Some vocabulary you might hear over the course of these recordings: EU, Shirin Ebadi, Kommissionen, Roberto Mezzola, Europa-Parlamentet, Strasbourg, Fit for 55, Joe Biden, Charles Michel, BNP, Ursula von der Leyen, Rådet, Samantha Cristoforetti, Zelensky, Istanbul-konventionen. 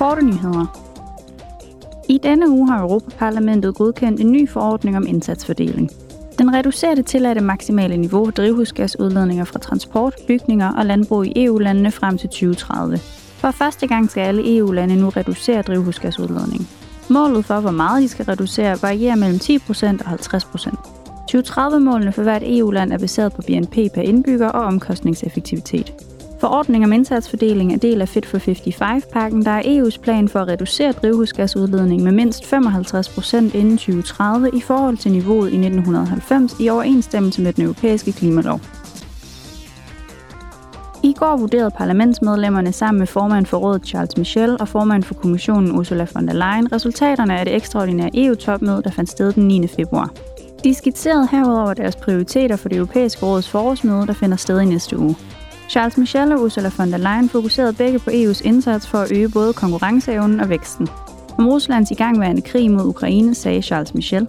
Korte nyheder. I denne uge har Europa-Parlamentet godkendt en ny forordning om indsatsfordeling. Den reducerer det tilladte maksimale niveau drivhusgasudledninger fra transport, bygninger og landbrug i EU-landene frem til 2030. For første gang skal alle EU-lande nu reducere drivhusgasudledning. Målet for, hvor meget de skal reducere, varierer mellem 10% og 50%. 2030-målene for hvert EU-land er baseret på BNP per indbygger og omkostningseffektivitet. Forordningen om indsatsfordeling er del af Fit for 55-pakken, der er EU's plan for at reducere drivhusgasudledning med mindst 55% inden 2030 i forhold til niveauet i 1990 i overensstemmelse med den europæiske klimalov. I går vurderede parlamentsmedlemmerne sammen med formand for rådet Charles Michel og formand for kommissionen Ursula von der Leyen resultaterne af det ekstraordinære EU-topmøde, der fandt sted den 9. februar. De skitserede herudover deres prioriteter for det europæiske råds forårsmøde, der finder sted i næste uge. Charles Michel og Ursula von der Leyen fokuserede begge på EU's indsats for at øge både konkurrenceevnen og væksten. Om Ruslands igangværende krig mod Ukraine sagde Charles Michel: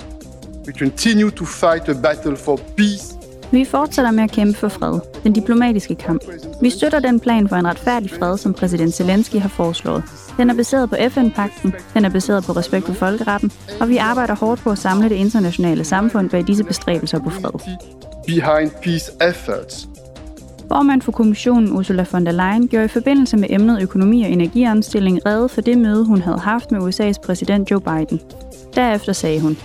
"We continue to fight a battle for peace." Vi fortsætter med at kæmpe for fred, den diplomatiske kamp. Vi støtter den plan for en retfærdig fred, som præsident Zelensky har foreslået. Den er baseret på FN-pakten, den er baseret på respekt for folkeretten, og vi arbejder hårdt på at samle det internationale samfund bag disse bestræbelser på fred. Behind peace efforts. Formand for kommissionen Ursula von der Leyen gjorde i forbindelse med emnet økonomi og energiomstilling rede for det møde, hun havde haft med USA's præsident Joe Biden. Derefter sagde hun: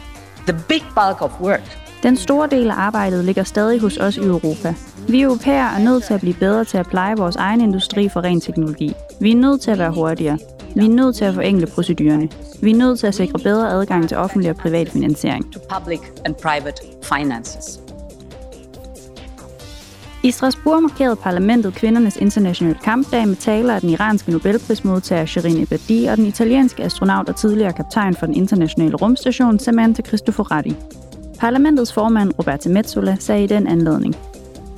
"The big bulk of work." Den store del af arbejdet ligger stadig hos os i Europa. Vi europæere er nødt til at blive bedre til at pleje vores egen industri for ren teknologi. Vi er nødt til at være hurtigere. Vi er nødt til at forenkle procedurerne. Vi er nødt til at sikre bedre adgang til offentlig og privat finansiering. I Strasbourg markerede parlamentet kvindernes internationale kampdag med taler af den iranske Nobelprismodtager Shirin Ebadi og den italienske astronaut og tidligere kaptajn for den internationale rumstation Samantha Cristoforetti. Parlamentets formand Roberto Mezzola sagde i den anledning: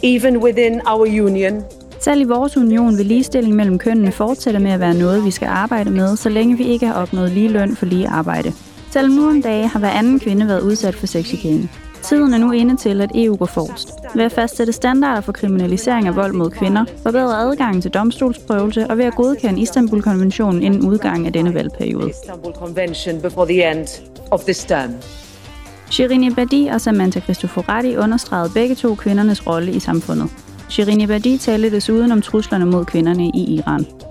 "Even within our union." Selv i vores union vil ligestilling mellem kønnene fortsætte med at være noget, vi skal arbejde med, så længe vi ikke har opnået lige løn for lige arbejde. Selv nu om dage har hver anden kvinde været udsat for sexchikane. Tiden er nu inde til, at EU går forrest. Ved at fastsætte standarder for kriminalisering af vold mod kvinder, forbedre adgangen til domstolsprøvelse og ved at godkende Istanbul-konventionen inden udgangen af denne valgperiode. Shirin Ebadi og Samantha Cristoforetti understregede begge to kvindernes rolle i samfundet. Shirin Ebadi talte desuden om truslerne mod kvinderne i Iran.